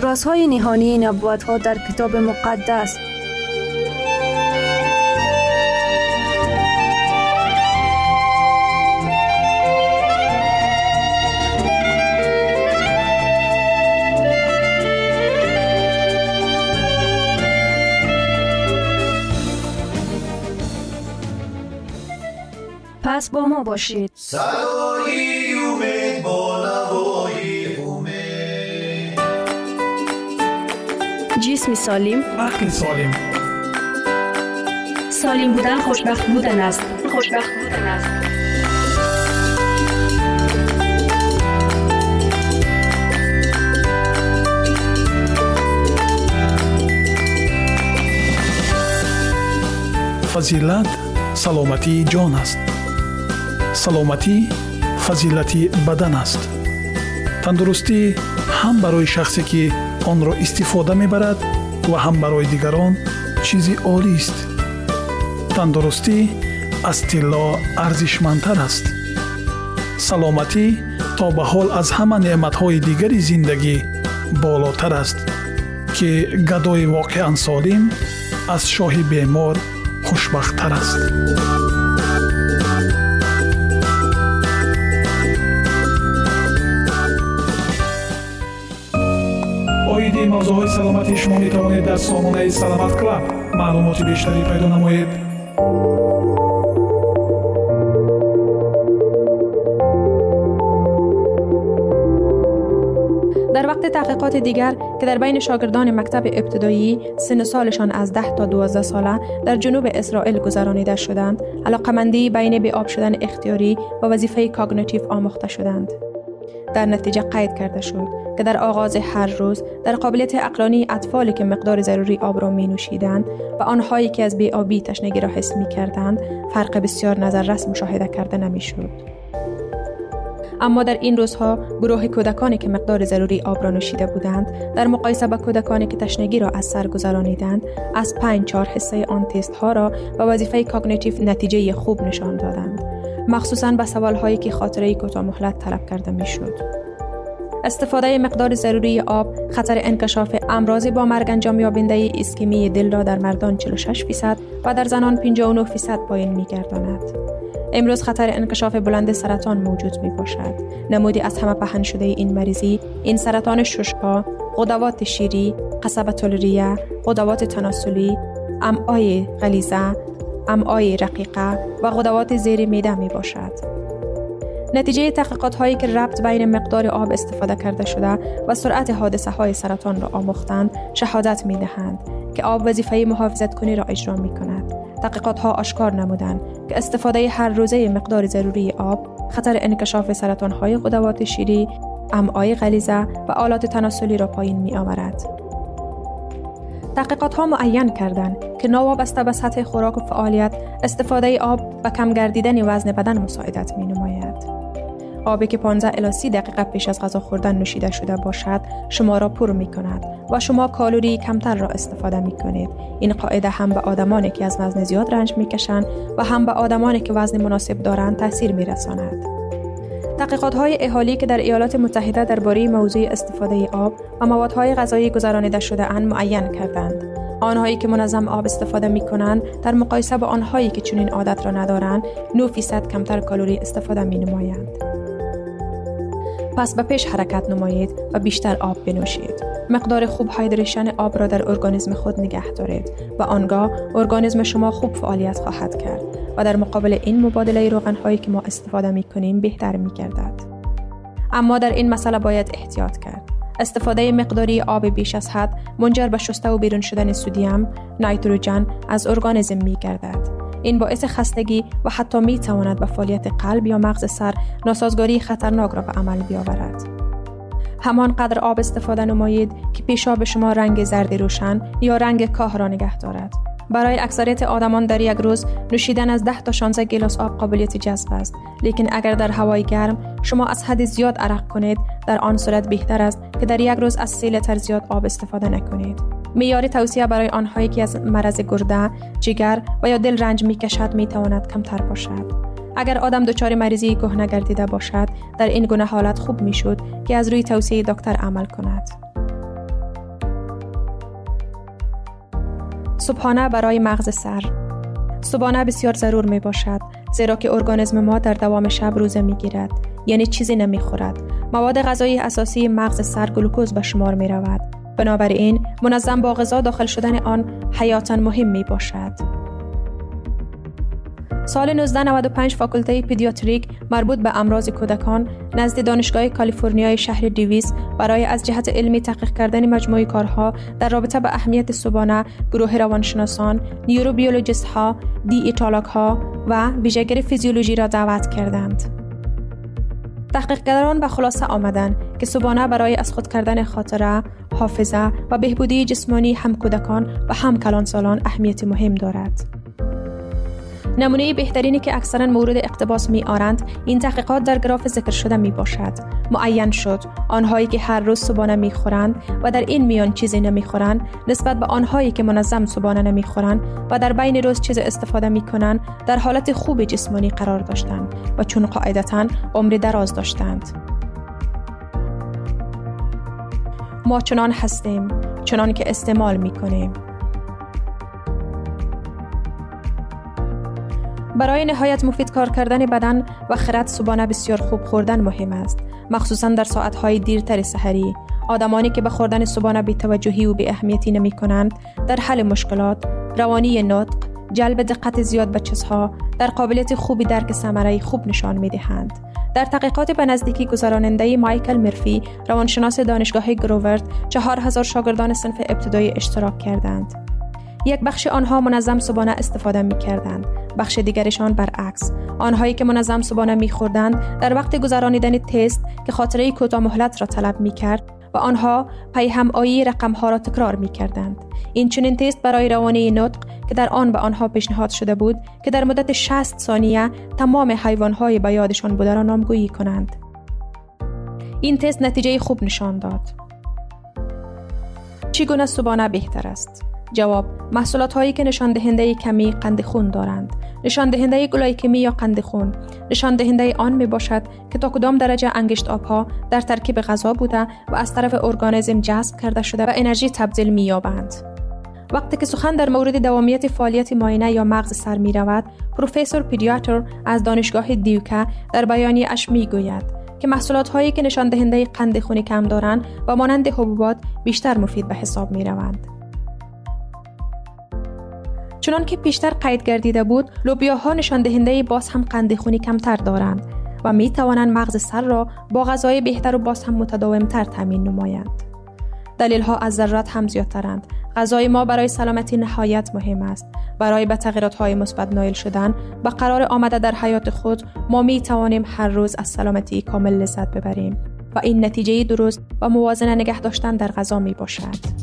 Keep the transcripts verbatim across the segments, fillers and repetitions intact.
رازهای نهانی نبوت‌ها در کتاب مقدس. پس با ما باشید. صدای امید با نوای امید، جسم سالم عقل سالم. سالم بودن خوشبخت بودن است. خوشبخت بودن است. فضیلت سلامتی جان است. سلامتی فضیلتی بدن است. تندرستی هم برای شخصی که آن را استفاده می برد و هم برای دیگران چیزی عالی است. تندرستی از طلا ارزشمندتر است. سلامتی تا به حال از همه نعمتهای دیگر زندگی بالاتر است که گدای واقعا سالم از شاه بیمار خوشبختتر است. این موضوع سلامتی شما می توانید در سامانه سلامت کلاب معلومات بیشتری پیدا نمایید. در وقت تحقیقات دیگر که در بین شاگردان مکتب ابتدایی سن سالشان از ده تا دوازده ساله در جنوب اسرائیل گذرانیده شدند، علاقه‌مندی بین به آب شدن اختیاری و وظیفه کاگنیتیو آموخته شدند. در نتیجه قید کرده شد که در آغاز هر روز در قابلیت عقلانی اطفالی که مقدار ضروری آب را می نوشیدند و آنهایی که از بی آبی تشنگی را حس می کردند فرق بسیار نظررس مشاهده کرده نمی شد. اما در این روزها گروه کودکانی که مقدار ضروری آب را نوشیده بودند در مقایسه با کودکانی که تشنگی را از سر گذرانیدند از پنج چهار حصه آن تست ها را و وظیفه کاگنیتیو نتیجه خوب نشان دادند، مخصوصاً به سوال‌هایی که خاطره کوتاه مهلت طلب کرده می‌شد. استفاده مقدار ضروری آب خطر انکشاف امراض با مرگ انجام یابنده اسکمی دل را در مردان چهل و شش درصد و در زنان پنجاه و نه درصد پایین می‌گرداند. امروز خطر انکشاف بلند سرطان موجود می‌باشد. نمودی از همه پهن شده این مریضی، این سرطان ششپا، غدوات شیری، قصب تلریه، غدوات تناسلی، امعای غلیظه، امعای رقیقه و غدوات زیر معده می باشد. نتیجه تحقیقات هایی که ربط بین مقدار آب استفاده کرده شده و سرعت حادثه های سرطان را آموختند شهادت می دهند که آب وظیفه محافظت کنی را اجرا می کند. تحقیقات ها آشکار نمودند که استفاده هر روزه مقدار ضروری آب خطر انکشاف سرطان های غدوات شیری، امعای غلیظه و آلات تناسلی را پایین می آورد. تحقیقات‌ها معین کردند که ناوابسته به سطح خوراک و فعالیت، استفاده آب به کم گردیدن وزن بدن مساعدت می‌نماید. آبی که پانزده الی سی دقیقه پیش از غذا خوردن نوشیده شده باشد، شما را پر می‌کند و شما کالری کمتر را استفاده می‌کنید. این قاعده هم به آدمانی که از وزن زیاد رنج می‌کشند و هم به آدمانی که وزن مناسب دارند تأثیر می‌رساند. تحقیقات‌های اهالی که در ایالات متحده درباره موضوع استفاده آب و موادهای غذایی گذرانیده شده اند معین کردند. آنهایی که منظم آب استفاده می‌کنند در مقایسه با آنهایی که چنین عادت را ندارند، نه درصد کمتر کالری استفاده می‌نمایند. پس به پیش حرکت نمایید و بیشتر آب بنوشید. مقدار خوب هایدریشن آب را در ارگانیسم خود نگه دارید و آنگاه ارگانیسم شما خوب فعالیت خواهد کرد و در مقابل این مبادله روغن‌هایی که ما استفاده می‌کنیم بهتر می‌گردد. اما در این مسئله باید احتیاط کرد. استفاده مقداری آب بیش از حد منجر به شسته و بیرون شدن سدیم، نیتروژن از ارگانیسم می‌گردد. این باعث خستگی و حتی می‌تواند به فعالیت قلب یا مغز سر ناسازگاری خطرناک را به عمل بیاورد. همانقدر آب استفاده نمایید که پیشاب شما رنگ زرد روشن یا رنگ کاه را نگه دارد. برای اکثریت آدمان در یک روز نوشیدن از ده تا شانزده گیلاس آب قابلیت جذب است، لیکن اگر در هوای گرم شما از حد زیاد عرق کنید، در آن صورت بهتر است که در یک روز از سه لیتر زیاد آب استفاده نکنید. معیار توصیه برای آنهایی که از مرض گرده، جگر و یا دل رنج می‌کشد می‌تواند کمتر باشد. اگر آدم دچار مریضی کهنه گردیده باشد، در این گونه حالت خوب میشد که از روی توصیه دکتر عمل کند. صبحانه برای مغز سر. صبحانه بسیار ضرور می باشد، زیرا که ارگانیسم ما در دوام شب روزه می گیرد، یعنی چیزی نمی خورد. مواد غذایی اساسی مغز سر گلوکوز به شمار می رود. بنابراین منظم با غذا داخل شدن آن حیاتاً مهم می باشد. سال نوزده نود و پنج فاکولته پدیاتریک مربوط به امراض کودکان نزد دانشگاه کالیفرنیای شهر دیویس برای از جهت علمی تحقیق کردن مجموعه کارها در رابطه با اهمیت صبحانه، گروه روانشناسان، نیوروبیولوژیست ها، دیئتولوگ ها و ویژگی فیزیولوژی را دعوت کردند. تحقیقگران به خلاصه آمدند که صبحانه برای از خود کردن خاطره، حافظه و بهبودی جسمانی هم کودکان و هم کلانسالان اهمیت مهم دارد. نمونه بهترینی که اکثراً مورد اقتباس می‌آورند، این تحقیقات در گراف ذکر شده میباشد. معین شد آنهایی که هر روز صبحانه میخورند و در این میان چیزی نمیخورند نسبت به آنهایی که منظم صبحانه نمیخورند و در بین روز چیز استفاده میکنند در حالت خوب جسمانی قرار داشتند و چون قاعدتاً عمر دراز داشتند. ما چنان هستیم، چنان که استعمال میکنیم. برای نهایت مفید کار کردن بدن و خرد، صبحانه بسیار خوب خوردن مهم است، مخصوصاً در ساعت‌های دیرتر سحری. آدمانی که به خوردن صبحانه بی‌توجهی و بی‌اهمیتی نمی‌کنند، در حل مشکلات، روانی نطق، جلب دقت زیاد به چیزها، در قابلیت خوبی درک ثمره خوب نشان می‌دهند. در تحقیقات به نزدیکی گذراننده مایکل مرفی، روانشناس دانشگاه گروورد، چهار هزار شاگردان صنف ابتدایی اشتراک کردند. یک بخش آنها منظم صبحانه استفاده می‌کردند، بخش دیگرشان برعکس. آنهایی که منظم صبحانه می‌خوردند در وقت گذرانیدن تست که خاطره کوتاه مهلت را طلب می‌کرد و آنها پی هم‌آیی رقم‌ها را تکرار می‌کردند. این چنین تست برای روانی نطق که در آن به آنها پیشنهاد شده بود که در مدت شصت ثانیه تمام حیوان‌های به یادشان بوده را نامگویی کنند. این تست نتیجه خوب نشان داد. چگونه صبحانه بهتر است؟ جواب: محصولات هایی که نشان دهنده کمی قند خون دارند. نشان دهنده گلایکمی یا قند خون نشان دهنده آن می باشد که تا کدام درجه انگشت آب ها در ترکیب غذا بوده و از طرف ارگانیسم جذب کرده شده و انرژی تبدیل می یابند. وقتی که سخن در مورد دوامیت فعالیت ماینه یا مغز سر می رود، پروفسور پیدیاتر از دانشگاه دیوکا در بیانیه اش می گوید که محصولات هایی که نشان دهنده قند خون کم دارند و مانند حبوبات بیشتر مفید به حساب می روند. چنان که پیشتر قید گردیده بود، لوبیاها نشان دهنده باز هم قند خونی کمتر دارند و می توانند مغز سر را با غذای بهتر و باز هم متداومتر تامین نمایند. دلیل ها از ضرورت هم زیادترند. غذای ما برای سلامتی نهایت مهم است. برای به تغییرات های مثبت نائل شدن و قرار آمده در حیات خود، ما می توانیم هر روز از سلامتی کامل لذت ببریم و این نتیجه درست و موازنه نگه داشتن در غذا می باشد.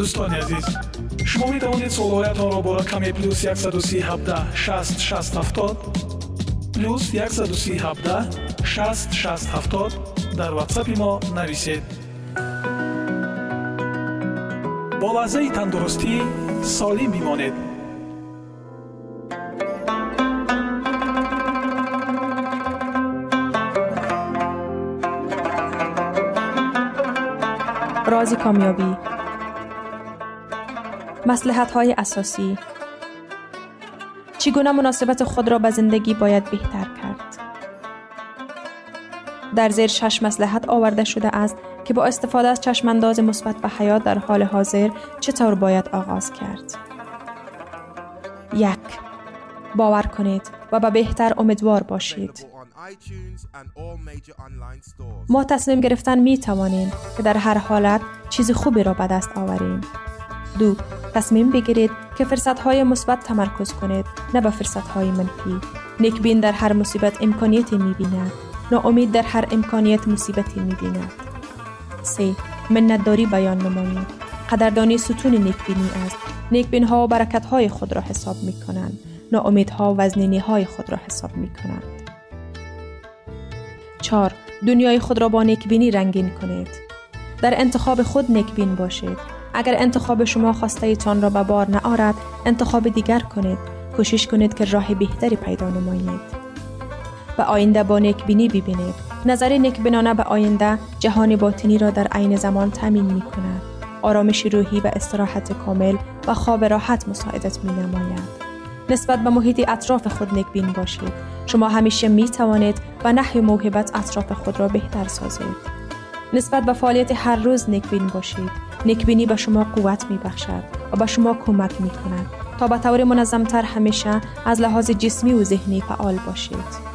دوستان عزیز، شما می توانید سلوهایتان را برای کمی پلوس یک سه هفت هشت شش هفت صفر پلوس یک سه هفت هشت شش هفت صفر در واتساپ ما نویسید. با لحظه تندرستی سالم بمانید. راز کامیابی، مصلحت‌های اساسی، چگونه مناسبت خود را با زندگی باید بهتر کرد. در زیر شش مصلحت آورده شده است که با استفاده از چشم‌انداز مثبت به حیات در حال حاضر چطور باید آغاز کرد. یک، باور کنید و به بهتر امیدوار باشید. ما تصمیم گرفتن می توانیم که در هر حالت چیز خوبی را به دست آوریم. دو، تصمیم بگیرید که فرصت‌های مثبت تمرکز کنید، نه به فرصت‌های منفی. نیکبین در هر مصیبت امکانیتی می بیند، ناامید در هر امکانیت مصیبتی می بیند. سه، منت‌داری بیان نمایید. قدردانی ستون نیکبینی است. نیکبین‌ها برکت‌های خود را حساب می کنند. ناامیدها وزنینی‌های خود را حساب می کنند. چهار، دنیای خود را با نیکبینی رنگین کنید. در انتخاب خود نیکبین باشید. اگر انتخاب شما خواسته‌تان را به بار نآورد، انتخاب دیگر کنید. کوشش کنید که راه بهتری پیدا نمایید. به آینده با نیکبینی ببینید. نظر نیکبینانه به آینده جهان باطنی را در عین زمان تامین می‌کند. آرامش روحی و استراحت کامل و خواب راحت مساعدت می‌نماید. نسبت به محیط اطراف خود نیکبین باشید. شما همیشه می توانید و نحوه موهبت اطراف خود را بهتر سازید. نسبت به فعالیت هر روز نیکبین باشید. نیکبینی به شما قوت می بخشد و به شما کمک می کند تا به طور منظمتر همیشه از لحاظ جسمی و ذهنی فعال باشید.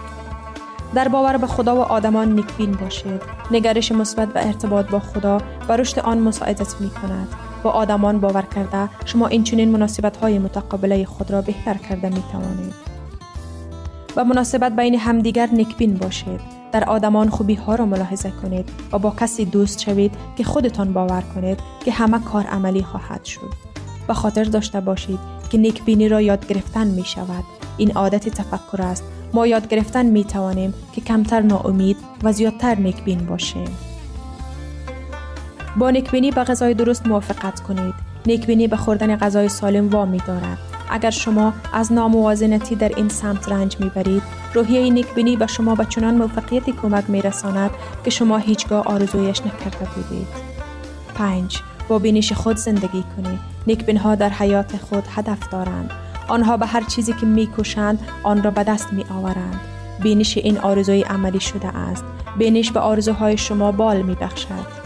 در باور به خدا و آدمان نیکبین باشید. نگرش مثبت و ارتباط با خدا و رشد آن مساعدت می کند. با آدمان باور کرده شما اینچنین مناسبت‌های متقابله خود را بهتر کرده می‌توانید. و مناسبت بین همدیگر نیکبین باشید. در آدمان خوبی‌ها را ملاحظه کنید و با کسی دوست شوید که خودتان باور کنید که همه کار عملی خواهد شد. به خاطر داشته باشید که نیکبینی را یاد گرفتن می‌شود. این عادت تفکر است. ما یاد گرفتن می‌توانیم که کمتر ناامید و زیادتر نیکبین باشیم. با نیکبینی به غذای درست موافقت کنید. نیکبینی به خوردن غذای سالم وامی دارد. اگر شما از ناموازنتی در این سمت رنج میبرید، روحیه نیکبینی به شما به چنان موفقیتی کمک میرساند که شما هیچگاه آرزویش نکرده بودید. پنج، با بینش خود زندگی کنید. نیکبین‌ها در حیات خود هدف دارند. آنها به هر چیزی که میکوشند آن را به دست میآورند. بینش این آرزوی عملی شده است. بینش به آرزوهای شما بال میبخشد.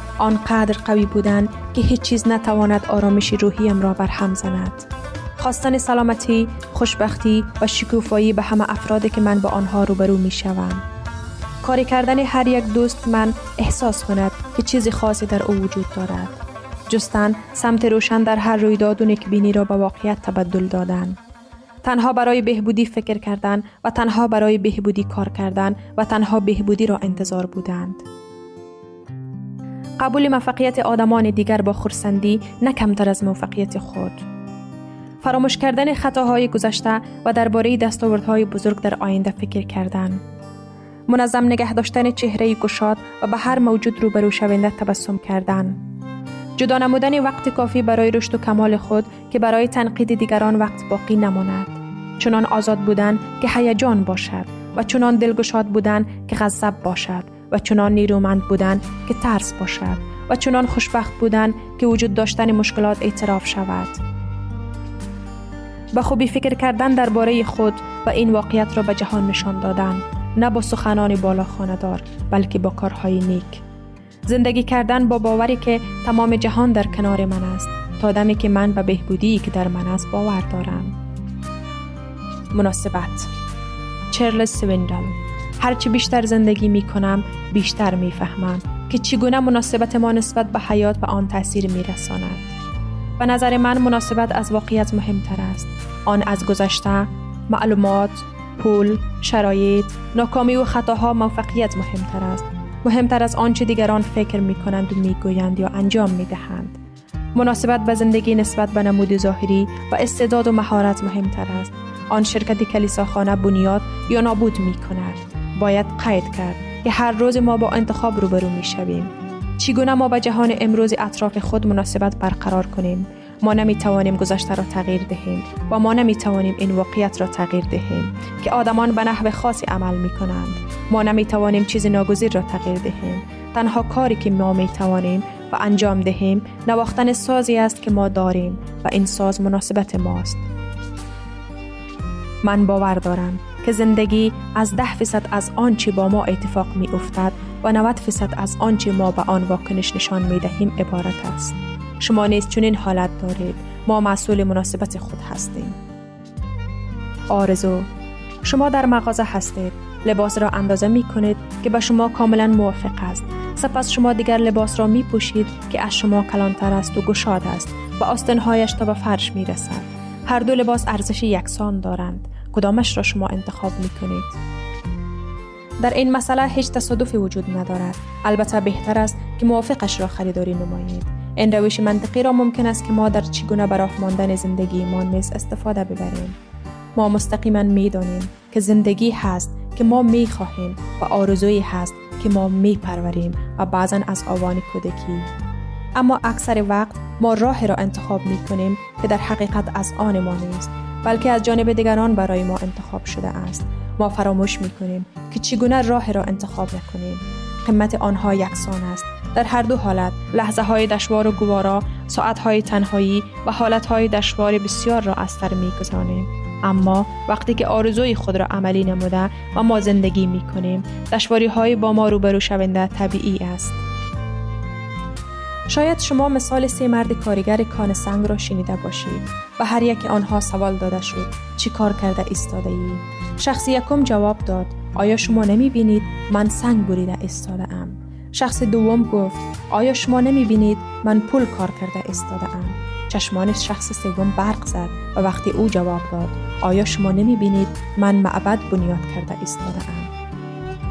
آنقدر قوی بودن که هیچ چیز نتواند آرامش روحیم را برهم زند. خواستن سلامتی، خوشبختی و شکوفایی به همه افرادی که من با آنها روبرو می شوم. کاری کردن هر یک دوست من احساس کند که چیزی خاصی در او وجود دارد. جستن سمت روشن در هر رویداد و نیکبینی را به واقعیت تبدل دادن. تنها برای بهبودی فکر کردن و تنها برای بهبودی کار کردن و تنها بهبودی را انتظار بودند. قبول موفقیت آدمان دیگر با خرسندی نه کمتر از موفقیت خود. فراموش کردن خطاهای گذشته و درباره دستاوردهای بزرگ در آینده فکر کردن. منظم نگه داشتن چهره گشاد و به هر موجود روبرو شونده تبسم کردن. جدا نمودن وقت کافی برای رشد و کمال خود که برای تنقید دیگران وقت باقی نماند. چنان آزاد بودن که هیجان باشد و چنان دلگشاد بودن که غضب باشد. و چنان نیرومند بودن که ترس باشد و چنان خوشبخت بودن که وجود داشتن مشکلات اعتراف شود. به خوبی فکر کردن درباره خود و این واقعیت را به جهان نشان دادن، نه با سخنان بالا خانه‌دار بلکه با کارهای نیک. زندگی کردن با باوری که تمام جهان در کنار من است تا دمی که من به بهبودی که در من است باور دارم. مناسبت چارلز سویندل. هرچی بیشتر زندگی می کنم بیشتر می فهمم که چگونه مناسبت ما نسبت به حیات و آن تأثیر می رساند. به نظر من مناسبت از واقعیت مهمتر است. آن از گذشته، معلومات، پول، شرایط، ناکامی و خطاها موفقیت مهمتر است. مهمتر از آنچه دیگران فکر می کنند و می گویند یا انجام می دهند. مناسبت به زندگی نسبت به نمود ظاهری و استعداد و مهارت مهمتر است. آن شرکت کلیساخانه بنیاد یا نابود می کند. باید قید کرد که هر روز ما با انتخاب روبرو می شویم. چگونه ما با جهان امروز اطراف خود مناسبت برقرار کنیم؟ ما نمی توانیم گذشته را تغییر دهیم و ما نمی توانیم این واقعیت را تغییر دهیم که آدمان به نحو خاصی عمل می کنند. ما نمی توانیم چیز ناگزیر را تغییر دهیم. تنها کاری که ما می توانیم و انجام دهیم نواختن سازی است که ما داریم و این ساز مناسبت ماست. من باور دارم که زندگی از ده فیصد از آنچه با ما اتفاق می افتد و نود فیصد از آنچه ما به آن واکنش نشان می دهیم عبارت است. شما نیز چنین حالت دارید. ما مسئول مناسبت خود هستیم. آرزو. شما در مغازه هستید. لباس را اندازه می کنید که به شما کاملا موافق است. سپس شما دیگر لباس را می پوشید که از شما کلانتر است و گشاد است و آستانهایش تا به فرش می رسد. هر دو لباس ارزش یکسان دارند. کدامش را شما انتخاب می کنید؟ در این مسئله هیچ تصادفی وجود ندارد. البته بهتر است که موافقش را خریداری نمایید. این روش منطقی را ممکن است که ما در چگونه براه ماندن زندگی ما نیز استفاده ببریم. ما مستقیما می دانیم که زندگی هست که ما می خواهیم و آرزویی هست که ما می پروریم و بعضا از آوان کودکی. اما اکثر وقت ما راه را انتخاب می کنیم که در حقیقت از آن ما نیست، بلکه از جانب دیگران برای ما انتخاب شده است. ما فراموش می کنیم که چگونه راه را انتخاب نکنیم. قیمت آنها یکسان است. در هر دو حالت، لحظه های دشوار و گوارا، ساعت های تنهایی و حالت های دشوار بسیار را از سر می گذرانیم. اما وقتی که آرزوی خود را عملی نموده و ما زندگی می کنیم، دشواری های با ما روبرو شونده طبیعی است. شاید شما مثال سه مرد کارگر کان سنگ را شنیده باشید و هر یک آنها سوال داده شد: چی کار کرده ایستاده ای؟ شخص یکم جواب داد: آیا شما نمی بینید من سنگ بریده ایستاده ام؟ شخص دوم گفت: آیا شما نمی بینید من پول کار کرده ایستاده ام؟ چشمان شخص سوم برق زد و وقتی او جواب داد: آیا شما نمی بینید من معبد بنیاد کرده ایستاده ام؟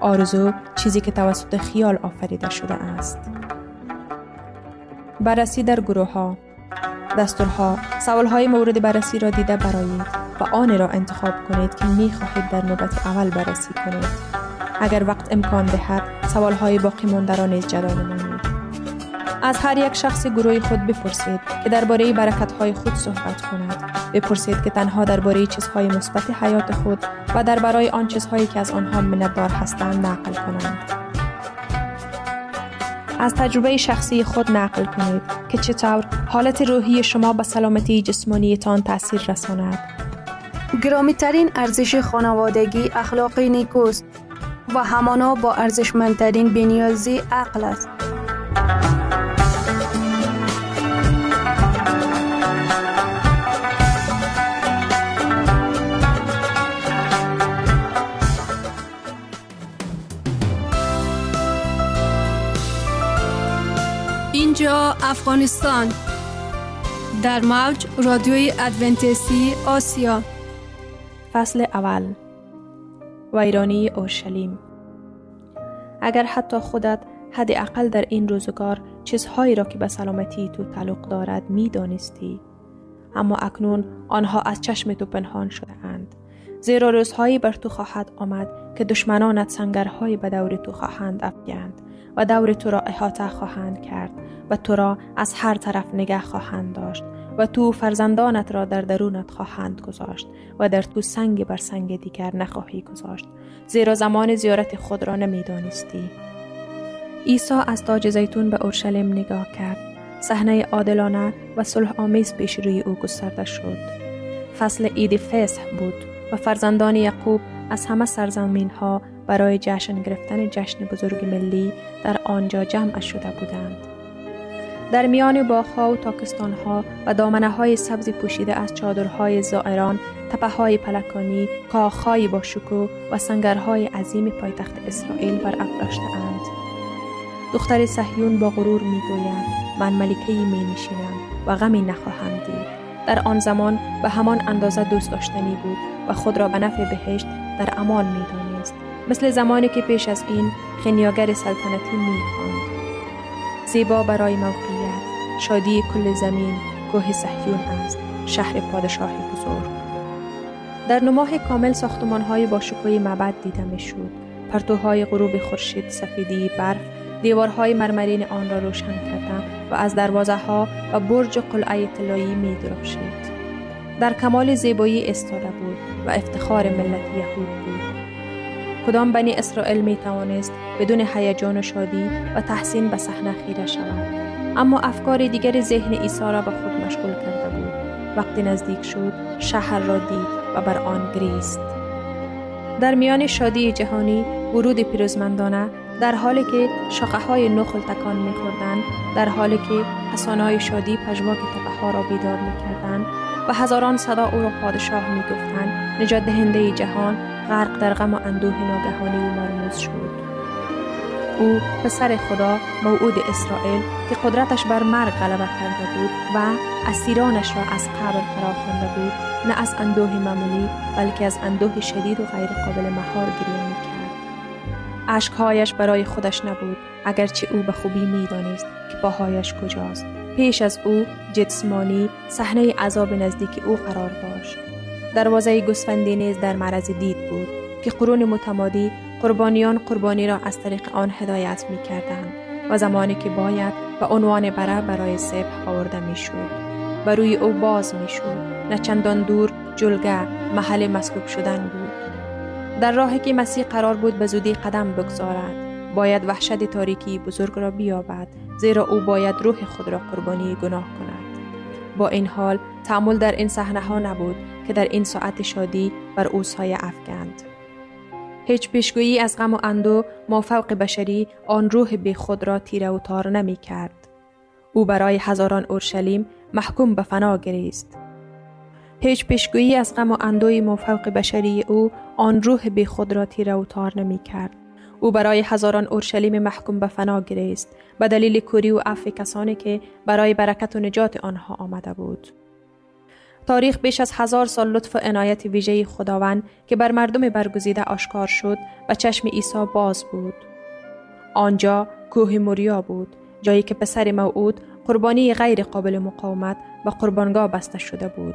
آرزو چیزی که توسط خیال آفریده شده است. بررسی در گروه ها، دستورها، سوالهای مورد بررسی را دیده برایید و آن را انتخاب کنید که می خواهید در نوبت اول بررسی کنید. اگر وقت امکان دهد، سوالهای باقی مانده را نیز جدا نمایید. از هر یک شخص گروه خود بپرسید که درباره برکت‌های خود صحبت کند. بپرسید که تنها درباره چیزهای مثبت حیات خود و درباره آن چیزهایی که از آنها منتظر هستند نقل کنند. از تجربه شخصی خود نقل کنید که چطور حالت روحی شما به سلامتی جسمانیتان تأثیر رساند. گرامی‌ترین ارزش خانوادگی اخلاق نیکوست و همانا با ارزشمندترین بی‌نیازی عقل است. اینجا افغانستان، در موج رادیوی ادونتیستی آسیا. فصل اول، ویرانی اورشلیم. اگر حتی خودت حداقل در این روزگار چیزهایی را که به سلامتی تو تعلق دارد می دانستی، اما اکنون آنها از چشم تو پنهان شده اند، زیرا روزهایی بر تو خواهد آمد که دشمنانت سنگرهایی به دور تو خواهند افکند و دور تو را احاطه خواهند کرد و تو را از هر طرف نگه خواهند داشت و تو فرزندانت را در درونت خواهند گذاشت و در تو سنگ بر سنگ دیگر نخواهی گذاشت، زیرا زمان زیارت خود را نمیدانستی. عیسی از تاج زیتون به اورشلیم نگاه کرد. صحنه عادلانه و صلح آمیز پیش روی او گسترده شد. فصل عید فسح بود و فرزندان یعقوب از همه سرزمین ها برای جشن گرفتن جشن بزرگ ملی در آنجا جمع شده بودند. در میان باغ‌ها و تاکستان‌ها و دامنه‌های سبز پوشیده از چادرهای زائران، تپه‌های پلکانی، کاخ‌های باشکوه و سنگرهای عظیم پایتخت اسرائیل برافراشته اند. دختر صهیون با غرور می‌گوید: من ملکه می‌نشینم و غمی نخواهم دید. در آن زمان به همان اندازه دوست داشتنی بود و خود را به نفع بهشت در امان می‌دانست، مثل زمانی که پیش از این خنیاگر سلطنتی می‌خواند. زیبا برای موقعیت، شادی کل زمین، کوه صهیون است، شهر پادشاه بزرگ. در نماه کامل ساختمان‌های باشکوه معبد دیده می‌شد. پرتوهای غروب خورشید سفیدی برف دیوارهای مرمرین آن را روشن کرده و از دروازه‌ها و برج قلعه طلایی می‌درخشید. در کمال زیبایی استاده بود و افتخار ملت یهود بود. کدام بنی اسرائیل می توانست بدون هیجان و شادی و تحسین به صحنه خیره شود؟ اما افکار دیگر ذهن عیسی را به خود مشغول کرده بود. وقتی نزدیک شد، شهر را دید و بر آن گریست. در میان شادی جهانی، ورود پیروزمندانه، در حالی که شاخه‌های نخل تکان می‌خوردند، در حالی که حسانه‌های شادی پژواک تپه‌ها را بیدار می‌کردند و هزاران صدا او را پادشاه می‌گفتند، نجات دهنده جهان غرق در غم و اندوه ناگهانی و مرموز شد. او پسر خدا، موعود اسرائیل که قدرتش بر مرگ غلبه کرده بود و اسیرانش را از قبر فراخوانده بود، نه از اندوه معمولی بلکه از اندوه شدید و غیر قابل مهار گریه می‌کرد. اشک‌هایش برای خودش نبود، اگرچه او به خوبی می‌دانست که پاهایش کجاست. پیش از او جسمانی صحنه عذاب نزدیک او قرار داشت. دروازه گوسفندی نیز در معرض دید بود که قرون متمادی قربانیان قربانی را از طریق آن هدایت می کردند و زمانی که باید به عنوان بره برای ذبح آورده می شد، بر روی او باز می شد. نه چندان دور جلگه محل مسلوب شدن بود. در راهی که مسیح قرار بود به زودی قدم بگذارد، باید وحشت تاریکی بزرگ را بیابد، زیرا او باید روح خود را قربانی گناه کند. با این حال تأمل در این صحنه ها نبود که در این ساعت شادی بر او سایه افکند. هیچ پیشگویی از غم و اندوه مافوق بشری آن روح بی خود را تیره و تار نمی کرد. او برای هزاران اورشلیم محکوم به فنا گریست. هیچ پیشگویی از غم و اندوه مافوق بشری او آن روح بی خود را تیره و تار نمی کرد. او برای هزاران اورشلیم محکوم به فنا گریست، به دلیل کوری و عفو کسانی که برای برکت و نجات آنها آمده بود. تاریخ بیش از هزار سال لطف و عنایت ویژه خداوند که بر مردم برگزیده آشکار شد و چشم عیسی باز بود. آنجا کوه موریا بود، جایی که پسر موعود قربانی غیر قابل مقاومت و قربانگاه بسته شده بود.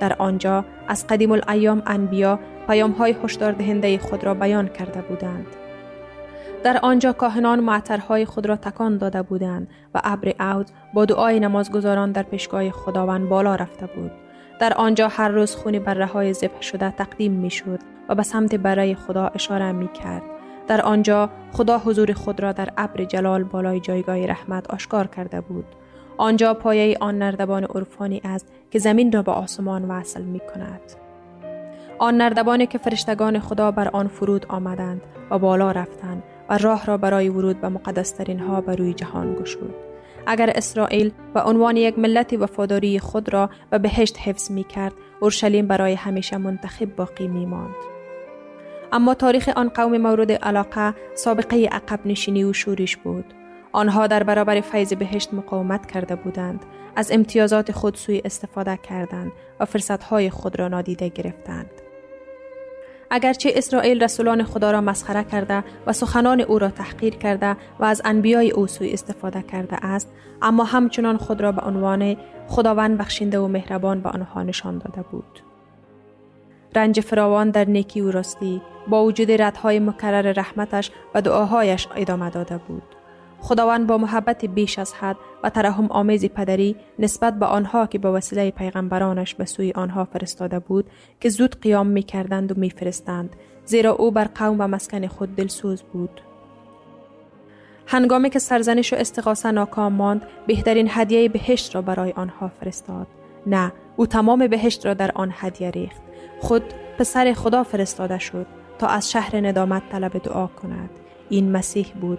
در آنجا از قدیم الایام انبیا پیام‌های هشدار دهنده خود را بیان کرده بودند. در آنجا کاهنان معطرهای خود را تکان داده بودند و ابر عود با دعای نمازگزاران در پیشگاه خداوند بالا رفته بود. در آنجا هر روز خون بره‌های ذبح شده تقدیم می‌شد و به سمت بره خدا اشاره می‌کرد. در آنجا خدا حضور خود را در ابر جلال بالای جایگاه رحمت آشکار کرده بود. آنجا پایه آن نردبان عرفانی است که زمین را به آسمان وصل می کند. آن نردبانی که فرشتگان خدا بر آن فرود آمدند و بالا رفتند و راه را برای ورود به مقدسترین ها بر روی جهان گشود. اگر اسرائیل به عنوان یک ملت وفاداری خود را به بهشت حفظ می کرد، اورشلیم برای همیشه منتخب باقی می ماند. اما تاریخ آن قوم مورد علاقه سابقه عقب نشینی و شورش بود. آنها در برابر فیض بهشت مقاومت کرده بودند، از امتیازات خود سوء استفاده کردند و فرصتهای خود را نادیده گرفتند. اگرچه اسرائیل رسولان خدا را مسخره کرده و سخنان او را تحقیر کرده و از انبیای او سوء استفاده کرده است، اما همچنان خود را به عنوان خداوند بخشنده و مهربان به آنها نشان داده بود. رنج فراوان در نیکی و راستی با وجود ردهای مکرر رحمتش و دعاهایش ادامه داده بود. خداوند با محبت بیش از حد و ترحم آمیز پدری نسبت به آنها که به وسیله پیغمبرانش به سوی آنها فرستاده بود که زود قیام می کردند و می فرستند، زیرا او بر قوم و مسکن خود دلسوز بود. هنگامی که سرزنش و استغاثه ناکام ماند، بهترین هدیه بهشت را برای آنها فرستاد. نه، او تمام بهشت را در آن هدیه ریخت. خود پسر خدا فرستاده شد تا از شهر ندامت طلب دعا کند. این مسیح بود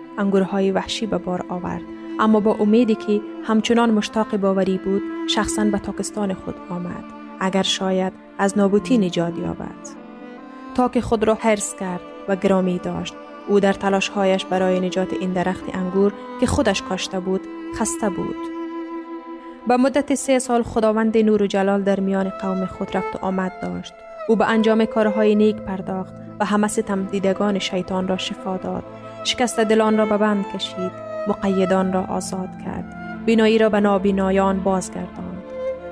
انگورهای وحشی به بار آورد، اما با امیدی که همچنان مشتاق باوری بود، شخصاً به تاکستان خود آمد اگر شاید از نابودی نجات یابد. تا که خود را حرص کرد و گرامی داشت، او در تلاشهایش برای نجات این درخت انگور که خودش کاشته بود خسته بود. به مدت سه سال خداوند نور و جلال در میان قوم خود رفت و آمد داشت. او به انجام کارهای نیک پرداخت و همه ستم دیدگان شیطان را شفا داد، شکست دلان را به بند کشید، مقیدان را آزاد کرد، بینایی را به نابینایان بازگرداند،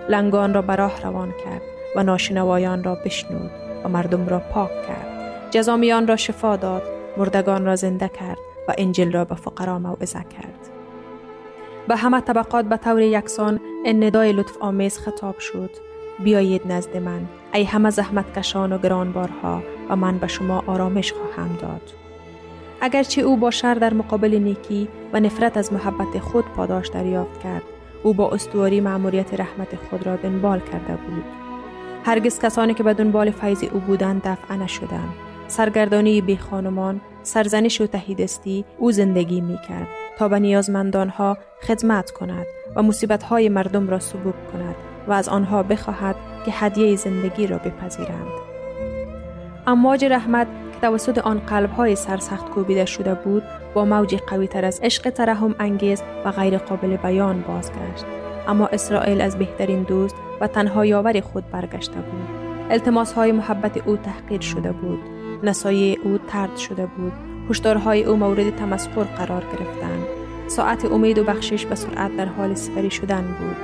لنگان را به راه روان کرد و ناشنوایان را بشنود و مردم را پاک کرد، جزامیان را شفا داد، مردگان را زنده کرد و انجیل را به فقرا موعظه کرد. به همه طبقات به طور یکسان این ندای لطف آمیز خطاب شد: بیایید نزد من، ای همه زحمت کشان و گرانبارها، و من به شما آرامش خواهم داد. اگرچه او با شر در مقابل نیکی و نفرت از محبت خود پاداش دریافت کرد، او با استواری مأموریت رحمت خود را دنبال کرده بود. هرگز کسانی که به دنبال فیض او بودند دفع نشدند. سرگردانی بی خانمان، سرزنش و تهیدستی او زندگی می کرد تا به نیازمندانها خدمت کند و مصیبت‌های مردم را سبوک کند و از آنها بخواهد که هدیه زندگی را بپذیرند. امواج رحمت که توسط آن قلب‌های سرسخت کوبیده شده بود، با موجی قوی‌تر از عشق ترحم انگیز و غیر قابل بیان بازگشت. اما اسرائیل از بهترین دوست و تنها یاور خود برگشته بود. التماس‌های محبت او تحقیر شده بود، نصایح او طرد شده بود، هشدارهای او مورد تمسخر قرار گرفتند. ساعت امید و بخشش به سرعت در حال سپری شدن بود.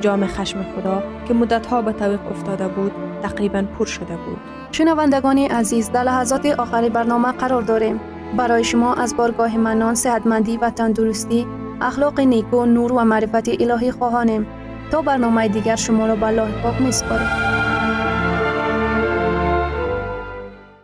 جام خشم خدا که مدتها به تعویق افتاده بود تقریبا پر شده بود. شنوندگان عزیز، در لحظات آخر برنامه قرار داریم. برای شما از بارگاه منان، صحتمندی و تندرستی، اخلاق نیکو، نور و معرفت الهی خواهانیم. تا برنامه دیگر شما را به لاح پاک می‌سپارم.